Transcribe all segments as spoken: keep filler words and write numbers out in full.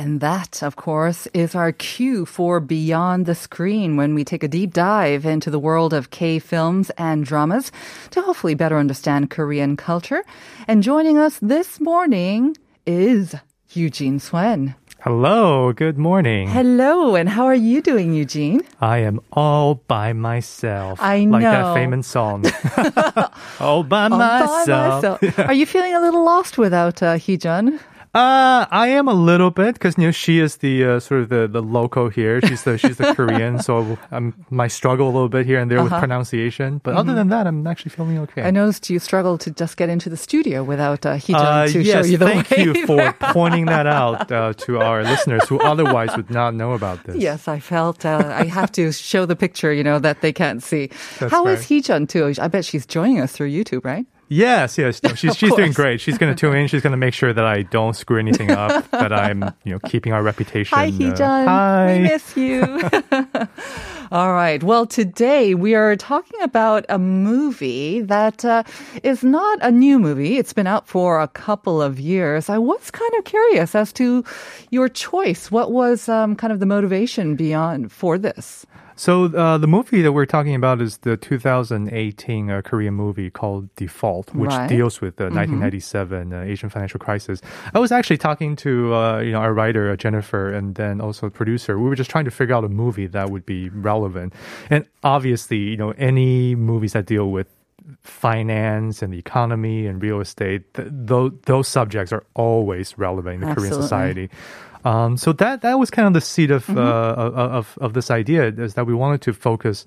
And that, of course, is our cue for Beyond the Screen, when we take a deep dive into the world of K-films and dramas to hopefully better understand Korean culture. And joining us this morning is Eugene Suen. Hello, good morning. Hello, and how are you doing, Eugene? I am all by myself. I know. Like that famous song. all by all myself. By myself. Are you feeling a little lost without uh, Heejun? Uh, I am a little bit because you know she is the uh, sort of the, the loco here. She's the she's the Korean, so I'm my struggle a little bit here and there uh-huh. with pronunciation. But mm-hmm. other than that, I'm actually feeling okay. I noticed you struggled to just get into the studio without uh, Heejun uh, to yes, show you the way. Yes, thank you for pointing that out uh, to our listeners who otherwise would not know about this. Yes, I felt uh, I have to show the picture, you know, that they can't see. That's How right. is Heejun too? I bet she's joining us through YouTube, right? Yes, yes. No, she's she's doing great. She's going to tune in. She's going to make sure that I don't screw anything up, that I'm, you know, keeping our reputation. Hi, Heejun. Uh, hi. We miss you. All right. Well, today we are talking about a movie that uh, is not a new movie. It's been out for a couple of years. I was kind of curious as to your choice. What was um, kind of the motivation beyond for this? So uh, the movie that we're talking about is the twenty eighteen uh, Korean movie called Default, which right. deals with the mm-hmm. nineteen ninety-seven uh, Asian financial crisis. I was actually talking to uh, you know our writer, uh, Jennifer, and then also a producer. We were just trying to figure out a movie that would be relevant. And obviously, you know, any movies that deal with finance and the economy and real estate, th- those, those subjects are always relevant in the Absolutely. Korean society. Um, so that that was kind of the seed of, mm-hmm. uh, of of this idea, is that we wanted to focus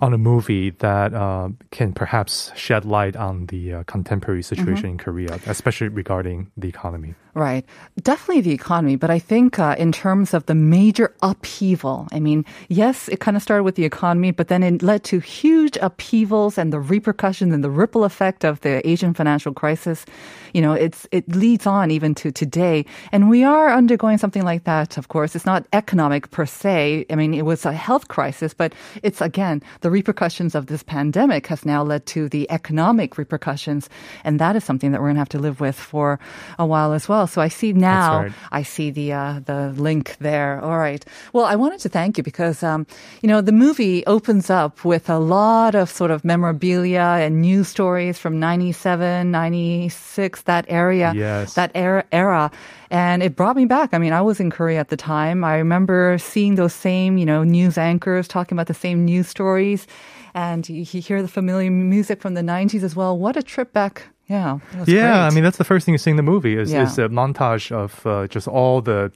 on a movie that uh, can perhaps shed light on the uh, contemporary situation mm-hmm. in Korea, especially regarding the economy. Right. Definitely the economy, but I think uh, in terms of the major upheaval, I mean, yes, it kind of started with the economy, but then it led to huge upheavals and the repercussions and the ripple effect of the Asian financial crisis. You know, it's it leads on even to today. And we are undergoing something like that, of course. It's not economic per se. I mean, it was a health crisis, but it's, again, the repercussions of this pandemic has now led to the economic repercussions, and that is something that we're going to have to live with for a while as well. So I see now, right. I see the uh, the link there. All right. Well, I wanted to thank you because, um, you know, the movie opens up with a lot of sort of memorabilia and news stories from ninety-seven, ninety-six, that area, yes. that era, era. And it brought me back. I mean, I was in Korea at the time. I remember seeing those same, you know, news anchors talking about the same news stories. And you hear the familiar music from the nineties as well. What a trip back. Yeah. Yeah. Great. I mean, that's the first thing you see in the movie is, yeah. is a montage of uh, just all the,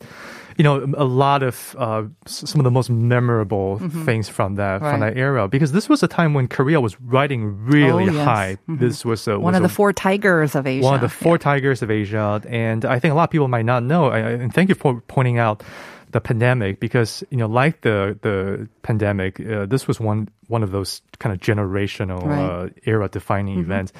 you know, a lot of uh, some of the most memorable mm-hmm. things from that, right. from that era. Because this was a time when Korea was riding really oh, yes. high. Mm-hmm. This was, a, was one of a, the four tigers of Asia. One of the four yeah. tigers of Asia. And I think a lot of people might not know. And thank you for pointing out the pandemic, because you know, like the the pandemic, uh, this was one one of those kind of generational right. uh, era-defining mm-hmm. events.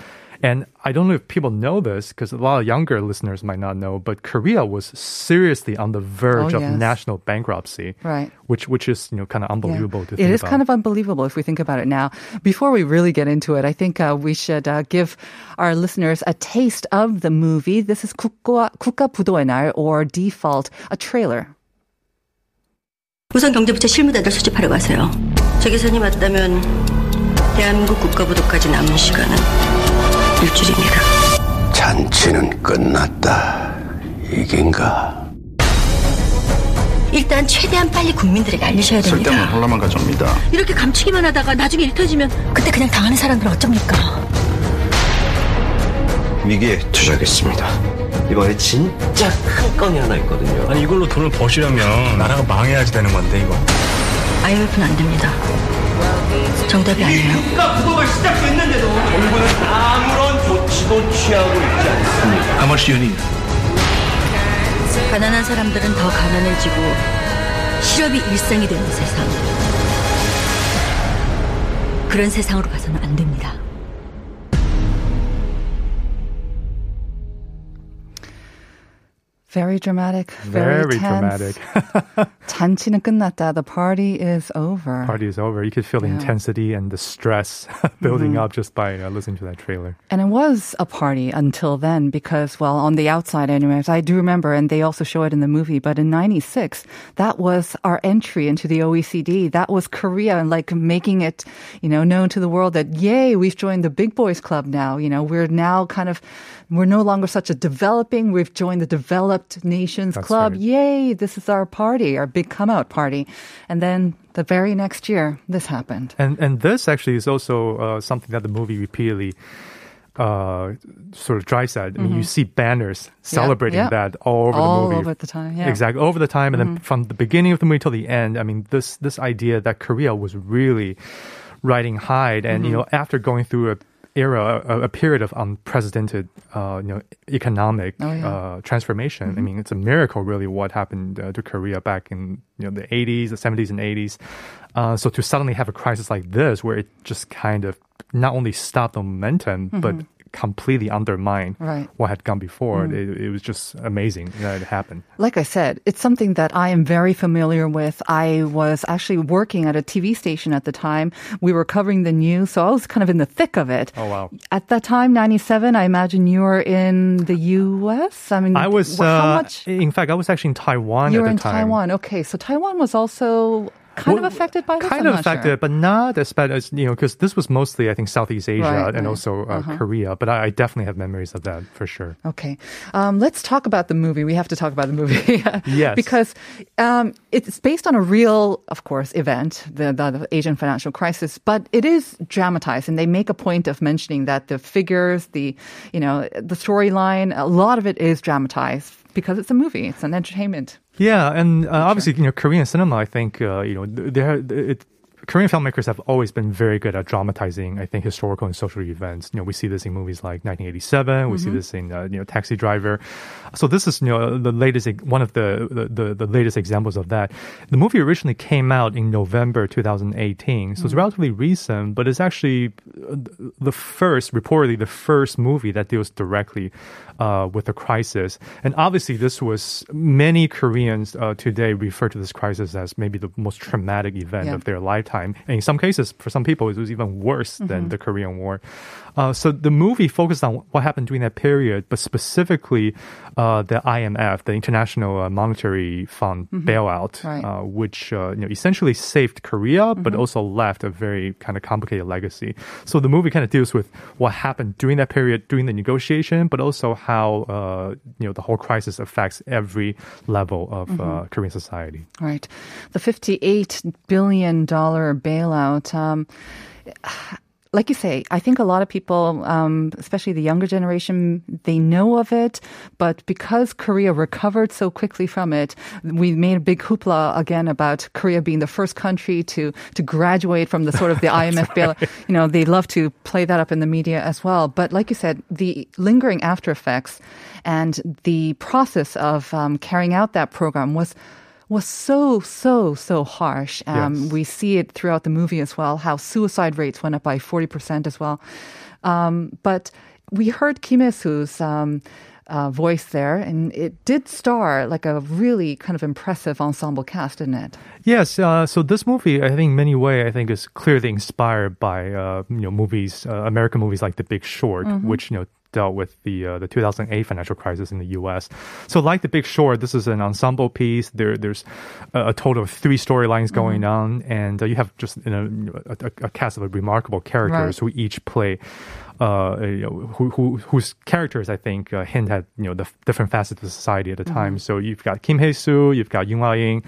And I don't know if people know this, because a lot of younger listeners might not know, but Korea was seriously on the verge oh, of yes. national bankruptcy, right? Which which is you know kind of unbelievable yeah. to think about. It is about. Kind of unbelievable if we think about it now. Before we really get into it, I think uh, we should uh, give our listeners a taste of the movie. This is 국가, 국가부도의 날, or Default, a trailer. 우선 경제부채 실무자들 수집하려고 하세요. 제 계산이 맞다면 대한민국 국가부도까지 남은 시간은 일주일입니다. 잔치는 끝났다. 이긴가? 일단 최대한 빨리 국민들에게 알리셔야 됩니다. 쓸데없는 혼란만 가져옵니다. 이렇게 감추기만 하다가 나중에 일 터지면 그때 그냥 당하는 사람들은 어쩝니까? 위기에 투자하겠습니다. 이번에 진짜 큰 건이 하나 있거든요. 아니 이걸로 돈을 버시려면 나라가 망해야지 되는 건데 이거. 아이엠에프는 안 됩니다. 정답이 아니에요. 국가 부도가 시작됐는데도 정부는 아무런 조치도 취하고 있지 않습니다. How much do you need? 가난한 사람들은 더 가난해지고 실업이 일상이 되는 세상. 그런 세상으로 가서는 안 됩니다. Very dramatic. Very, very dramatic. 잔치는 끝났다. The party is over. Party is over. You could feel the yeah. intensity and the stress building mm-hmm. up just by you know, listening to that trailer. And it was a party until then because, well, on the outside anyways, I do remember, and they also show it in the movie, but in ninety-six, that was our entry into the O E C D. That was Korea, like making it, you know, known to the world that, yay, we've joined the big boys club now. You know, we're now kind of, we're no longer such a developing, we've joined the developed Nations That's Club. Right. Yay, this is our party, our big come-out party. And then the very next year, this happened. And and this actually is also uh, something that the movie repeatedly uh, sort of drives at. I mean, mm-hmm. you see banners celebrating yep, yep. that all over all the movie. All over the time, yeah. Exactly, over the time. And mm-hmm. then from the beginning of the movie till the end, I mean, this this idea that Korea was really riding high. And, mm-hmm. you know, after going through a era, a, a period of unprecedented, uh, you know, economic oh, yeah. uh, transformation. Mm-hmm. I mean, it's a miracle, really, what happened uh, to Korea back in you know the eighties, the seventies, and eighties. Uh, so to suddenly have a crisis like this, where it just kind of not only stopped the momentum, mm-hmm. but completely undermine right. what had come before. Mm. It, it was just amazing that it happened. Like I said, it's something that I am very familiar with. I was actually working at a T V station at the time. We were covering the news, so I was kind of in the thick of it. Oh, wow. At that time, ninety-seven, I imagine you were in the U S? I mean, I was, how uh, much? In fact, I was actually in Taiwan you at the time. You were in Taiwan. Okay, so Taiwan was also... Kind well, of affected by this? Kind I'm of affected, sure. but not as bad as, you know, because this was mostly, I think, Southeast Asia right, and right. also uh, uh-huh. Korea. But I, I definitely have memories of that, for sure. Okay. Um, let's talk about the movie. We have to talk about the movie. Yes. Because um, it's based on a real, of course, event, the, the, the Asian financial crisis, but it is dramatized. And they make a point of mentioning that the figures, the, you know, the storyline, a lot of it is dramatized because it's a movie. It's an entertainment. Yeah, and uh, obviously, you know, Korean cinema, I think, uh, you know, there Korean filmmakers have always been very good at dramatizing, I think, historical and social events. You know, we see this in movies like nineteen eighty-seven. We mm-hmm. see this in, uh, you know, Taxi Driver. So this is, you know, the latest, one of the, the, the latest examples of that. The movie originally came out in November twenty eighteen. So mm-hmm. it's relatively recent, but it's actually the first, reportedly the first movie that deals directly uh, with the crisis. And obviously this was, many Koreans uh, today refer to this crisis as maybe the most traumatic event yeah. of their lifetime. And in some cases, for some people, it was even worse mm-hmm. than the Korean War. Uh, so the movie focused on what happened during that period, but specifically uh, the I M F, the International Monetary Fund mm-hmm. bailout, right. uh, which uh, you know, essentially saved Korea, but mm-hmm. also left a very kind of complicated legacy. So the movie kind of deals with what happened during that period, during the negotiation, but also how uh, you know the whole crisis affects every level of mm-hmm. uh, Korean society. Right. The fifty-eight billion dollars bailout. Um, Like you say, I think a lot of people, um, especially the younger generation, they know of it. But because Korea recovered so quickly from it, we made a big hoopla again about Korea being the first country to, to graduate from the sort of the I M F bailout. Right. You know, they love to play that up in the media as well. But like you said, the lingering after effects and the process of um, carrying out that program was was so, so, so harsh. Um, yes. We see it throughout the movie as well, how suicide rates went up by forty percent as well. Um, but we heard Kim Hye-soo's um, uh, voice there, and it did star like a really kind of impressive ensemble cast, didn't it? Yes. Uh, so this movie, I think, in many ways, I think, is clearly inspired by uh, you know movies, uh, American movies like The Big Short, mm-hmm. which you know. dealt with the uh, the two thousand eight financial crisis in the U S. So like The Big Short, this is an ensemble piece. There, there's a, a total of three storylines going mm-hmm. on, and uh, you have just you know, a, a cast of remarkable characters right. who each play, uh, you know, who, who, whose characters, I think, uh, hint at you know, the f- different facets of society at the time. Mm-hmm. So you've got Kim Hye-soo, you've got Yoo Ah-in,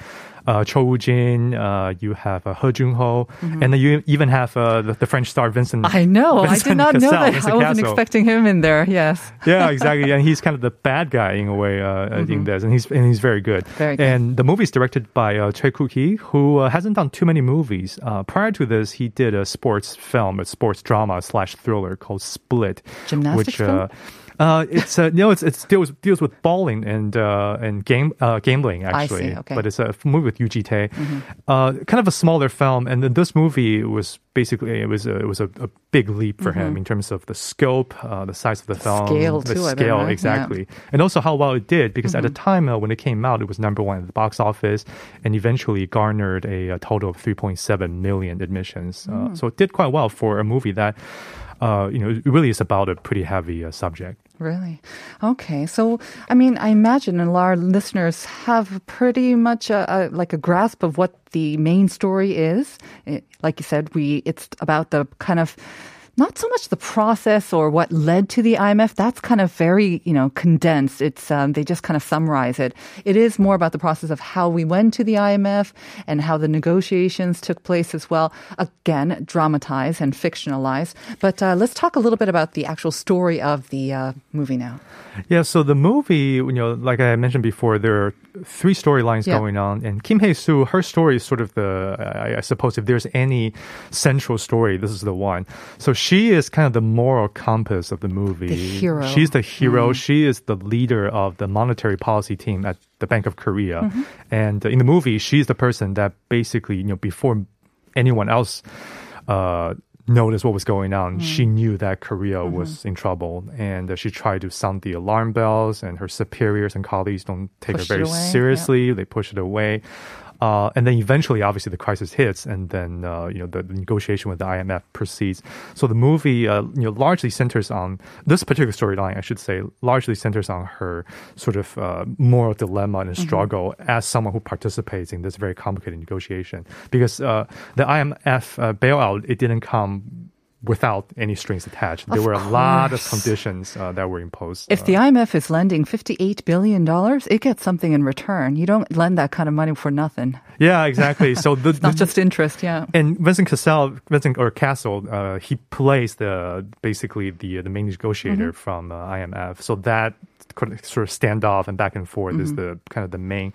Uh, Cho Woo-jin, uh, you have uh, Heo Joon-ho, mm-hmm. and then you even have uh, the, the French star Vincent Cassel. I know, Vincent I did not Cassel, know that. Vincent I wasn't Cassel. Expecting him in there, yes. Yeah, exactly. And he's kind of the bad guy in a way uh, mm-hmm. in this, and he's and he's very good. Very good. And the movie's directed by uh, Choi Koo-hee, who uh, hasn't done too many movies. Uh, prior to this, he did a sports film, a sports drama slash thriller called Split. Gymnastics which, uh, film? Uh, it's uh, no, it's it deals deals with balling and uh, and game uh, gambling actually. I see, okay. But it's a movie with Yoo Ji-tae, mm-hmm. uh, kind of a smaller film. And then this movie was basically it was a, it was a, a big leap for mm-hmm. him in terms of the scope, uh, the size of the, the film, scale the too, scale I mean, right? exactly, yeah. and also how well it did because mm-hmm. at the time uh, when it came out, it was number one at the box office, and eventually garnered a, a total of three point seven million admissions. Mm. Uh, so it did quite well for a movie that. Uh, you know, it really is about a pretty heavy uh, subject. Really? Okay. So, I mean, I imagine a lot of listeners have pretty much a, a, like a grasp of what the main story is. It, like you said, we it's about the kind of not so much the process or what led to the I M F. That's kind of very, you know, condensed. It's um, they just kind of summarize it. It is more about the process of how we went to the I M F and how the negotiations took place as well. Again, dramatized and fictionalized. But uh, let's talk a little bit about the actual story of the uh, movie now. Yeah, so the movie, you know, like I mentioned before, there are three storylines yeah. going on. And Kim Hye-soo, her story is sort of the, I, I suppose, if there's any central story, this is the one. So she She is kind of the moral compass of the movie. The hero. She's the hero. Mm. She is the leader of the monetary policy team at the Bank of Korea. Mm-hmm. And in the movie, she's the person that basically, you know, before anyone else uh, noticed what was going on, mm. she knew that Korea mm-hmm. was in trouble. And uh, she tried to sound the alarm bells, and her superiors and colleagues don't take pushed her very away, seriously. Yep. They push it away. Uh, and then eventually, obviously, the crisis hits, and then uh, you know the, the negotiation with the I M F proceeds. So the movie, uh, you know, largely centers on this particular storyline. I should say, largely centers on her sort of uh, moral dilemma and struggle mm-hmm. as someone who participates in this very complicated negotiation. Because uh, the I M F uh, bailout, it didn't come without any strings attached. There of were a course. lot of conditions uh, that were imposed. If uh, the I M F is lending fifty-eight billion dollars, it gets something in return. You don't lend that kind of money for nothing. Yeah, exactly. So the, it's not the, just interest, yeah. And Vincent Cassel, Vincent or Cassel, uh, he plays the basically the the main negotiator mm-hmm. from uh, I M F. So that sort of standoff and back and forth mm-hmm. is the kind of the main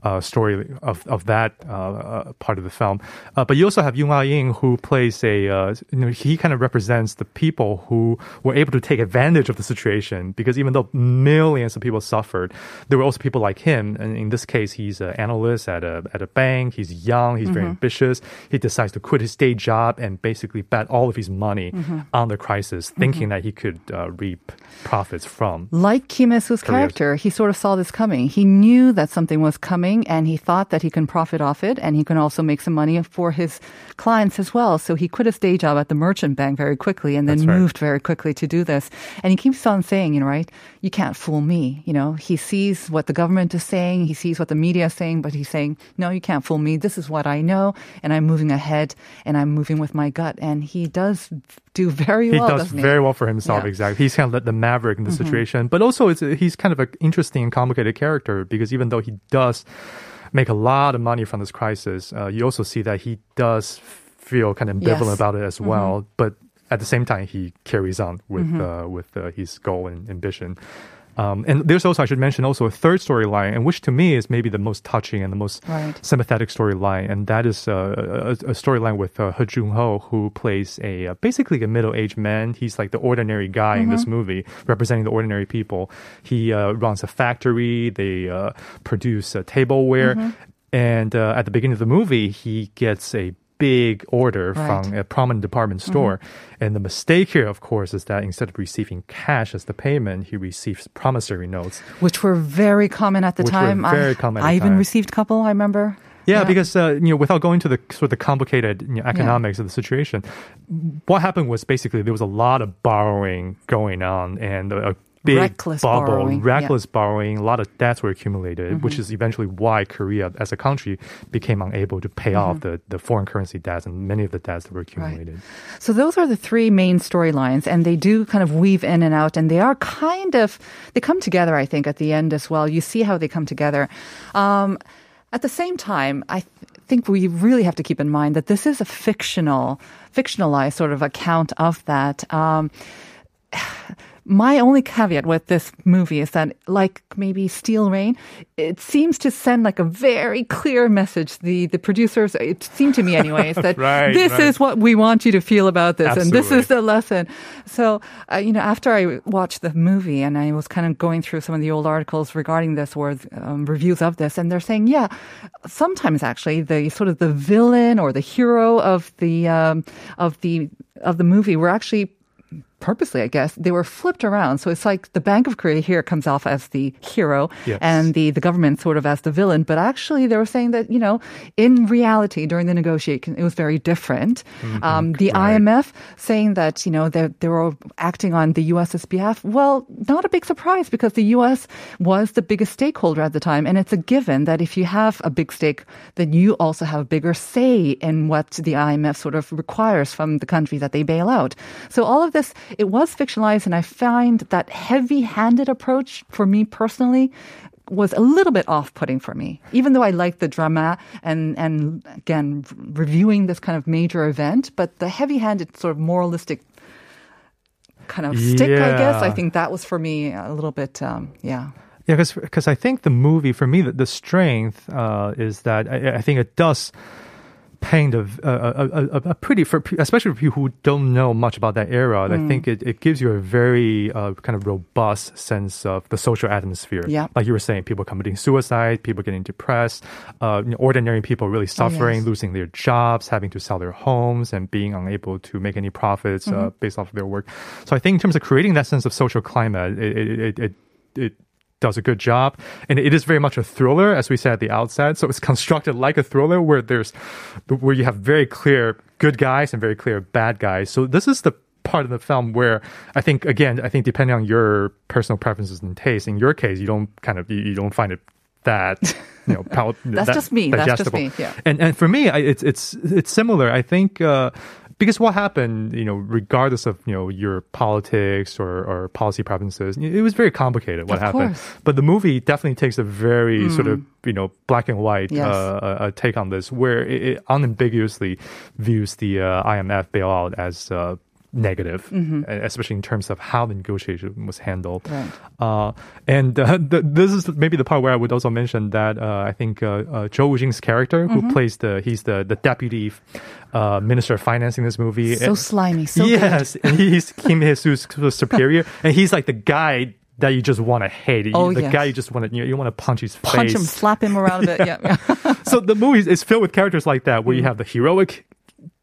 Uh, story of of that uh, uh, part of the film, uh, but you also have Yoo Ah-in, who plays a uh, you know, he kind of represents the people who were able to take advantage of the situation, because even though millions of people suffered, there were also people like him. And in this case, he's an analyst at a at a bank. He's young. He's mm-hmm. very ambitious. He decides to quit his day job and basically bet all of his money mm-hmm. on the crisis, thinking mm-hmm. that he could uh, reap profits from. Like Kim Hye-soo's character, he sort of saw this coming. He knew that something was coming. And he thought that he can profit off it, and he can also make some money for his clients as well. So he quit his day job at the merchant bank very quickly, and then That's right. moved very quickly to do this. And he keeps on saying, you know, right, you can't fool me. You know, he sees what the government is saying, he sees what the media is saying, but he's saying, no, you can't fool me. This is what I know, and I'm moving ahead, and I'm moving with my gut. And he does do very well. He does very he? well for himself, yeah. exactly. He's kind of the maverick in the mm-hmm. situation. But also, it's, he's kind of an interesting and complicated character, because even though he does make a lot of money from this crisis, uh, you also see that he does feel kind of ambivalent yes. about it as well. Mm-hmm. But at the same time, he carries on with mm-hmm. uh, with uh, his goal and ambition. Um, and there's also, I should mention, also a third storyline, and which to me is maybe the most touching and the most right. sympathetic storyline, and that is uh, a, a storyline with uh, Heo Joon-ho, who plays a uh, basically a middle-aged man. He's like the ordinary guy mm-hmm. in this movie, representing the ordinary people. He uh, runs a factory. They uh, produce uh, tableware, mm-hmm. and uh, at the beginning of the movie, he gets a big order right. from a prominent department store. Mm-hmm. And the mistake here, of course, is that instead of receiving cash as the payment, he receives promissory notes. Which were very common at the Which time. Were very I, common at I the even time. received a couple, I remember. Yeah, yeah. because uh, you know, without going to the sort of the complicated you know, economics yeah. of the situation, what happened was basically there was a lot of borrowing going on, and a, a big reckless bubble, borrowing. reckless yeah. borrowing. A lot of debts were accumulated, mm-hmm. which is eventually why Korea as a country became unable to pay mm-hmm. off the, the foreign currency debts and many of the debts that were accumulated. Right. So those are the three main storylines, and they do kind of weave in and out, and they are kind of, they come together, I think, at the end as well. You see how they come together. Um, at the same time, I th- think we really have to keep in mind that this is a fictional, fictionalized sort of account of that. Um my only caveat with this movie is that, like maybe Steel Rain, it seems to send like a very clear message. The the producers, it seemed to me anyways, that right, this right. is what we want you to feel about this. Absolutely. And this is the lesson. So, uh, you know, after I watched the movie and I was kind of going through some of the old articles regarding this or um, reviews of this, and they're saying, yeah, sometimes actually the sort of the villain or the hero of the um, of the of the movie were actually purposely, I guess, they were flipped around. So it's like the Bank of Korea here comes off as the hero, yes, and the, the government sort of as the villain. But actually, they were saying that, you know, in reality, during the negotiation, it was very different. Mm-hmm. Um, the right. I M F saying that, you know, they they were acting on the U S's behalf. Well, not a big surprise because the U S was the biggest stakeholder at the time. And it's a given that if you have a big stake, then you also have a bigger say in what the I M F sort of requires from the country that they bail out. So all of this, it was fictionalized, and I find that heavy-handed approach, for me personally, was a little bit off-putting for me. Even though I liked the drama and, and again, reviewing this kind of major event, but the heavy-handed sort of moralistic kind of stick, yeah. I guess, I think that was for me a little bit, um, yeah. Yeah, because I think the movie, for me, the, the strength uh, is that I, I think it does paint of a, a, a, a pretty, for, especially for people who don't know much about that era, mm. I think it, it gives you a very uh, kind of robust sense of the social atmosphere. Yeah. Like you were saying, people committing suicide, people getting depressed, uh, you know, ordinary people really suffering, oh, yes. losing their jobs, having to sell their homes, and being unable to make any profits mm-hmm. uh, based off of their work. So I think in terms of creating that sense of social climate, it it it, it, it does a good job. And it is very much a thriller, as we said at the outset. So it's constructed like a thriller where there's, where you have very clear good guys and very clear bad guys. So this is the part of the film where I think, again, I think depending on your personal preferences and taste, in your case, you don't kind of, you don't find it that, you know, pal- that's that, just me. Digestible. That's just me. Yeah. And, and for me, I, it's, it's, it's similar. I think, uh, because what happened, you know, regardless of, you know, your politics or, or policy preferences, it was very complicated what of happened. Course. But the movie definitely takes a very mm. sort of, you know, black and white yes. uh, uh, take on this, where it, it unambiguously views the uh, I M F bailout as uh, negative, mm-hmm. especially in terms of how the negotiation was handled. Right. Uh, and uh, the, this is maybe the part where I would also mention that uh, I think uh, uh, Cho Woo-jin's character, mm-hmm. who plays the, he's the, the deputy uh, minister of finance in this movie. So and, slimy, so yes, good. And he's Kim Hye-soo's superior, and he's like the guy that you just want to hate. Oh, the yes. guy you just want to, you know, you want to punch his punch face. Punch him, slap him around a bit. Yeah. Yeah. So the movie is filled with characters like that, where mm. you have the heroic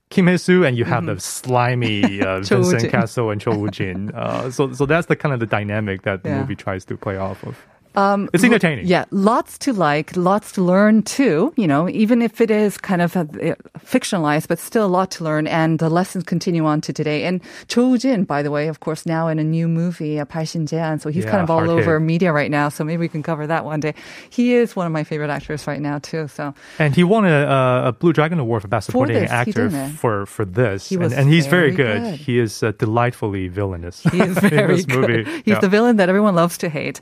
Kim Hye-soo, and you have mm-hmm. the slimy uh, Vincent Cassel and Cho Woo-jin. Uh, so, so that's the kind of the dynamic that the yeah. movie tries to play off of. Um, it's entertaining. Yeah, lots to like, lots to learn too, you know, even if it is kind of fictionalized, but still a lot to learn, and the lessons continue on to today. And Cho Woo-jin, by the way, of course, now in a new movie, 발신제한, so he's yeah, kind of all over hit. Media right now, so maybe we can cover that one day. He is one of my favorite actors right now too. So. And he won a, a Blue Dragon Award for Best Supporting for this, Actor for, for this, he was and, and he's very, very good. good. He is uh, delightfully villainous he is very in this good. movie. He's yeah. the villain that everyone loves to hate.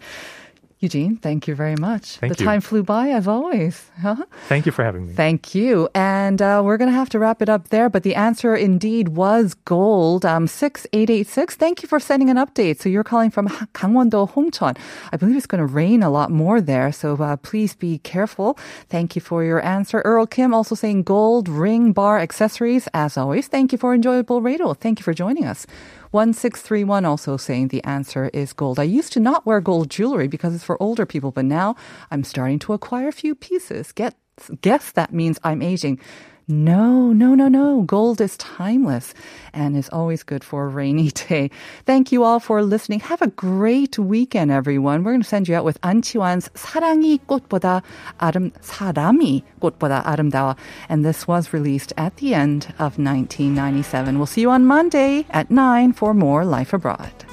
Eugene, thank you very much. Thank the you. Time flew by as always. Huh? Thank you for having me. Thank you. And uh, we're going to have to wrap it up there, but the answer indeed was gold. Um, six eight eight six, thank you for sending an update. So you're calling from Gangwon-do, Hongcheon. I believe it's going to rain a lot more there, so uh, please be careful. Thank you for your answer. Earl Kim also saying gold, ring, bar, accessories. As always, thank you for enjoyable radio. Thank you for joining us. one six three one also saying the answer is gold. I used to not wear gold jewelry because it's for older people, but now I'm starting to acquire a few pieces. Get, guess that means I'm aging. No, no, no, no. Gold is timeless and is always good for a rainy day. Thank you all for listening. Have a great weekend, everyone. We're going to send you out with An Chi-wan's 사랑이 꽃보다 아름, 사람이 꽃보다 아름다워. And this was released at the end of nineteen ninety-seven. We'll see you on Monday at nine for more Life Abroad.